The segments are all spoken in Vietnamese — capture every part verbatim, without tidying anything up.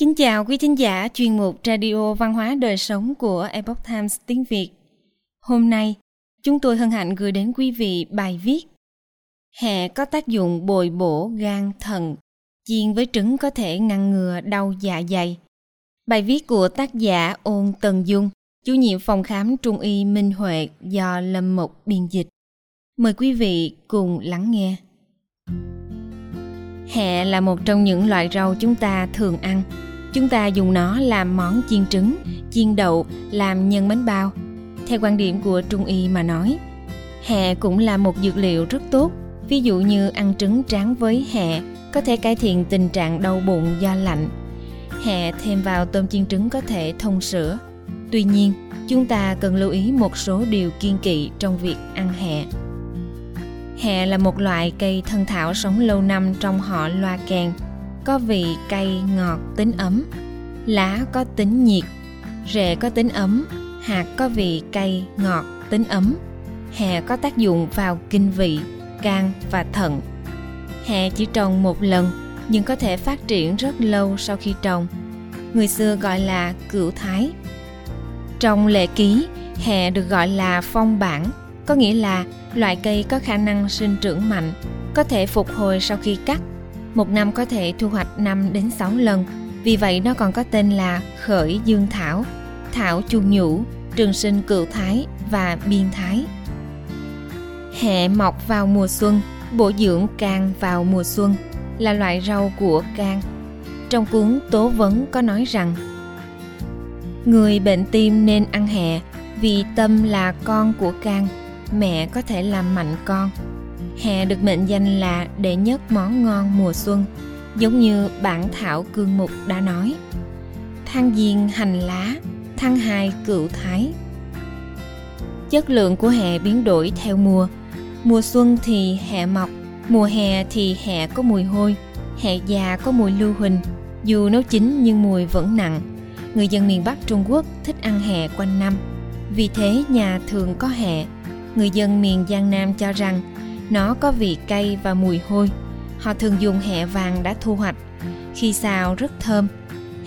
Kính chào quý thính giả chuyên mục Radio Văn hóa Đời Sống của Epoch Times tiếng Việt. Hôm nay, chúng tôi hân hạnh gửi đến quý vị bài viết Hẹ có tác dụng bồi bổ gan thận, chiên với trứng có thể ngăn ngừa đau dạ dày. Bài viết của tác giả Ôn Tần Dung, chủ nhiệm phòng khám Trung y Minh Huệ do Lâm Mục biên dịch. Mời quý vị cùng lắng nghe. Hẹ là một trong những loại rau chúng ta thường ăn. Chúng ta dùng nó làm món chiên trứng, chiên đậu, làm nhân bánh bao. Theo quan điểm của Trung y mà nói, hẹ cũng là một dược liệu rất tốt. Ví dụ như ăn trứng tráng với hẹ có thể cải thiện tình trạng đau bụng do lạnh. Hẹ thêm vào tôm chiên trứng có thể thông sữa. Tuy nhiên, chúng ta cần lưu ý một số điều kiêng kỵ trong việc ăn hẹ. Hẹ là một loại cây thân thảo sống lâu năm trong họ loa kèn, có vị cay ngọt tính ấm, lá có tính nhiệt, rễ có tính ấm, hạt có vị cay ngọt tính ấm. Hẹ có tác dụng vào kinh vị, gan và thận. Hẹ chỉ trồng một lần nhưng có thể phát triển rất lâu sau khi trồng. Người xưa gọi là cửu thái. Trong lệ ký, hẹ được gọi là phong bản, có nghĩa là loại cây có khả năng sinh trưởng mạnh, có thể phục hồi sau khi cắt. Một năm có thể thu hoạch năm đến sáu lần, vì vậy nó còn có tên là khởi dương thảo, thảo chuông nhũ, trường sinh cửu thái và biên thái. Hẹ mọc vào mùa xuân, bổ dưỡng can vào mùa xuân, là loại rau của can. Trong cuốn Tố Vấn có nói rằng, người bệnh tim nên ăn hẹ, vì tâm là con của can, mẹ có thể làm mạnh con. Hẹ được mệnh danh là đệ nhất món ngon mùa xuân, giống như bản Thảo Cương Mục đã nói. Tháng giêng hành lá, tháng hai cửu thái. Chất lượng của hẹ biến đổi theo mùa. Mùa xuân thì hẹ mọc, mùa hè thì hẹ có mùi hôi, hẹ già có mùi lưu huỳnh, dù nấu chín nhưng mùi vẫn nặng. Người dân miền Bắc Trung Quốc thích ăn hẹ quanh năm, vì thế nhà thường có hẹ. Người dân miền Giang Nam cho rằng nó có vị cay và mùi hôi. Họ thường dùng hẹ vàng đã thu hoạch. Khi xào rất thơm.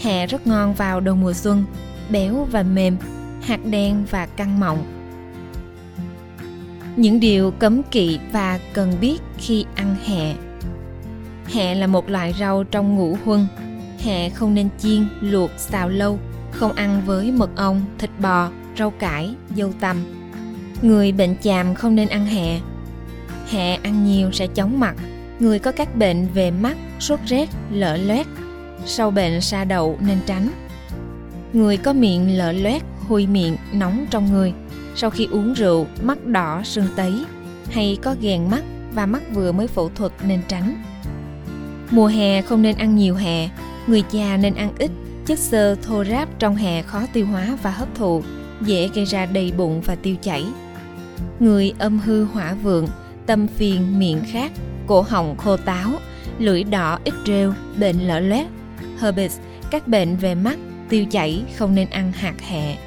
Hẹ rất ngon vào đầu mùa xuân, béo và mềm, hạt đen và căng mọng. Những điều cấm kỵ và cần biết khi ăn hẹ. Hẹ là một loại rau trong ngũ huân. Hẹ không nên chiên, luộc, xào lâu. Không ăn với mật ong, thịt bò, rau cải, dâu tằm. Người bệnh chàm không nên ăn hẹ. Hẹ ăn nhiều sẽ chóng mặt. Người có các bệnh về mắt, sốt rét, lở loét, sau bệnh sa đậu nên tránh. Người có miệng lở loét, hôi miệng, nóng trong người, sau khi uống rượu, mắt đỏ, sưng tấy, hay có ghèn mắt và mắt vừa mới phẫu thuật nên tránh. Mùa hè không nên ăn nhiều hẹ. Người già nên ăn ít. Chất xơ thô ráp trong hẹ khó tiêu hóa và hấp thụ, dễ gây ra đầy bụng và tiêu chảy. Người âm hư hỏa vượng, tâm phiền, miệng khát, cổ họng khô táo, lưỡi đỏ ít rêu, bệnh lở loét, herpes, các bệnh về mắt, tiêu chảy không nên ăn hạt hẹ.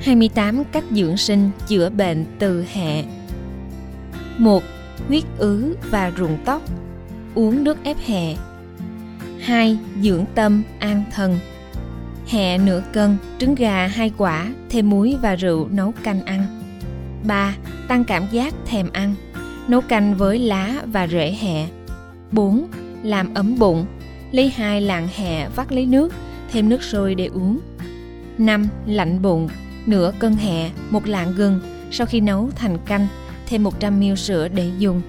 hai mươi tám cách dưỡng sinh chữa bệnh từ hẹ. Một. Huyết ứ và rụng tóc. Uống nước ép hẹ. Hai. Dưỡng tâm, an thần. Hẹ nửa cân, trứng gà hai quả, thêm muối và rượu nấu canh ăn. ba. Tăng cảm giác thèm ăn. Nấu canh với lá và rễ hẹ. bốn. Làm ấm bụng. Lấy hai lạng hẹ vắt lấy nước, thêm nước sôi để uống. năm. Lạnh bụng. Nửa cân hẹ, một lạng gừng, sau khi nấu thành canh, thêm một trăm mi li lít sữa để dùng.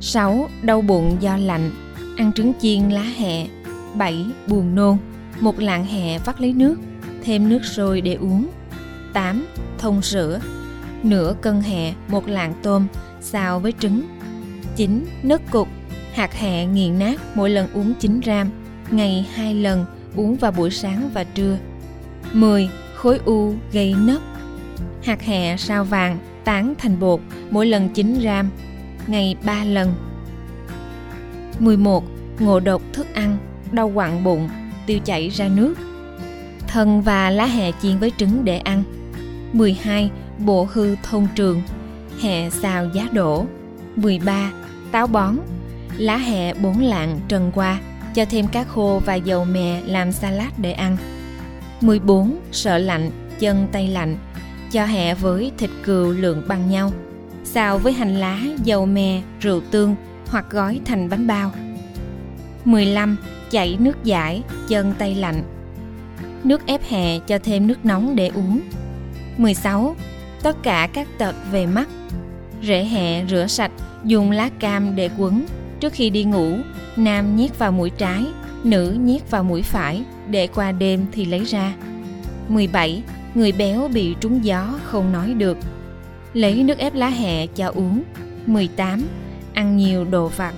sáu. Đau bụng do lạnh. Ăn trứng chiên lá hẹ. bảy. Buồn nôn. Một lạng hẹ vắt lấy nước, thêm nước sôi để uống. tám. Thông sữa. Nửa cân hẹ, một lạng tôm, xào với trứng. chín. Nấc cục. Hạt hẹ nghiền nát, mỗi lần uống chín gam, ngày hai lần, uống vào buổi sáng và trưa. mười. Khối u gây nấc. Hạt hẹ sao vàng, tán thành bột, mỗi lần chín gam, ngày ba lần. mười một. Ngộ độc thức ăn, đau quặn bụng, tiêu chảy ra nước. Thân và lá hẹ chiên với trứng để ăn. mười hai. Bộ hư thông trường. Hẹ xào giá đỗ. mười ba. Táo bón. Lá hẹ bốn lạng trần qua, cho thêm cá khô và dầu mè làm salad để ăn. mười bốn. Sợ lạnh, chân tay lạnh, cho hẹ với thịt cừu lượn bằng nhau, xào với hành lá, dầu mè, rượu tương hoặc gói thành bánh bao. mười lăm. Chảy nước giải, chân tay lạnh, nước ép hẹ cho thêm nước nóng để uống. mười sáu. Tất cả các tật về mắt, rễ hẹ rửa sạch, dùng lá cam để quấn. Trước khi đi ngủ, nam nhét vào mũi trái, nữ nhét vào mũi phải, để qua đêm thì lấy ra. mười bảy. Người béo bị trúng gió không nói được, lấy nước ép lá hẹ cho uống. mười tám. Ăn nhiều đồ vặt,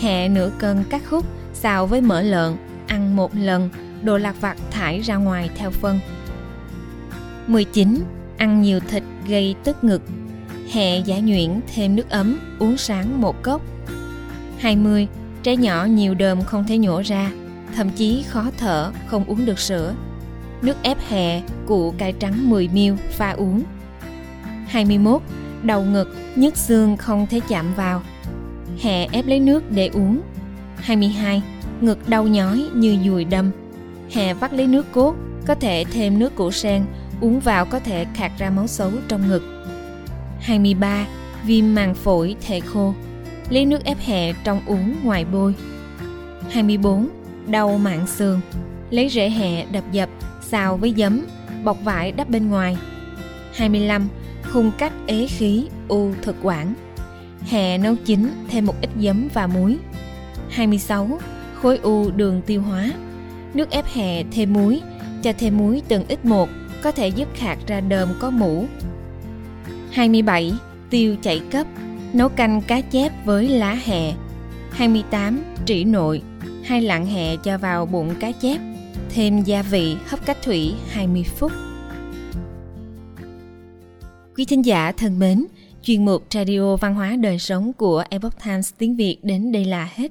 hẹ nửa cân cắt khúc, xào với mỡ lợn, ăn một lần, đồ lạc vặt thải ra ngoài theo phân. mười chín. Ăn nhiều thịt gây tức ngực, hẹ giải nhuyễn thêm nước ấm, uống sáng một cốc. hai mươi. Trẻ nhỏ nhiều đờm không thể nhổ ra, thậm chí khó thở, không uống được sữa, nước ép hẹ, củ cải trắng mười mi li lít pha uống. hai mươi mốt. Đầu ngực, nhức xương không thể chạm vào, hẹ ép lấy nước để uống. hai mươi hai. Ngực đau nhói như dùi đâm, hẹ vắt lấy nước cốt, có thể thêm nước củ sen, uống vào có thể khạc ra máu xấu trong ngực. hai mươi ba. Viêm màng phổi thể khô, lấy nước ép hẹ trong uống ngoài bôi. hai mươi bốn. Đau mạn xương, lấy rễ hẹ đập dập, xào với giấm, bọc vải đắp bên ngoài. hai mươi lăm. Khung cách ế khí, u thực quản, hẹ nấu chín, thêm một ít giấm và muối. hai mươi sáu. Khối u đường tiêu hóa, nước ép hẹ thêm muối, cho thêm muối từng ít một, có thể giúp khạc ra đờm có mủ. hai mươi bảy. Tiêu chảy cấp, nấu canh cá chép với lá hẹ. hai mươi tám. Trĩ nội, hai lạng hẹ cho vào bụng cá chép, thêm gia vị, hấp cách thủy hai mươi phút. Quý thính giả thân mến, chuyên mục Radio Văn hóa Đời Sống của Epoch Times tiếng Việt đến đây là hết.